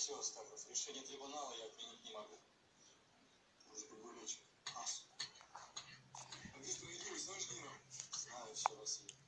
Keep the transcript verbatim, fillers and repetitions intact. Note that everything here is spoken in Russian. все осталось. Решение трибунала я отменить не могу. Может быть, более чем. А, где справедливость, он же не знаю все, Василий.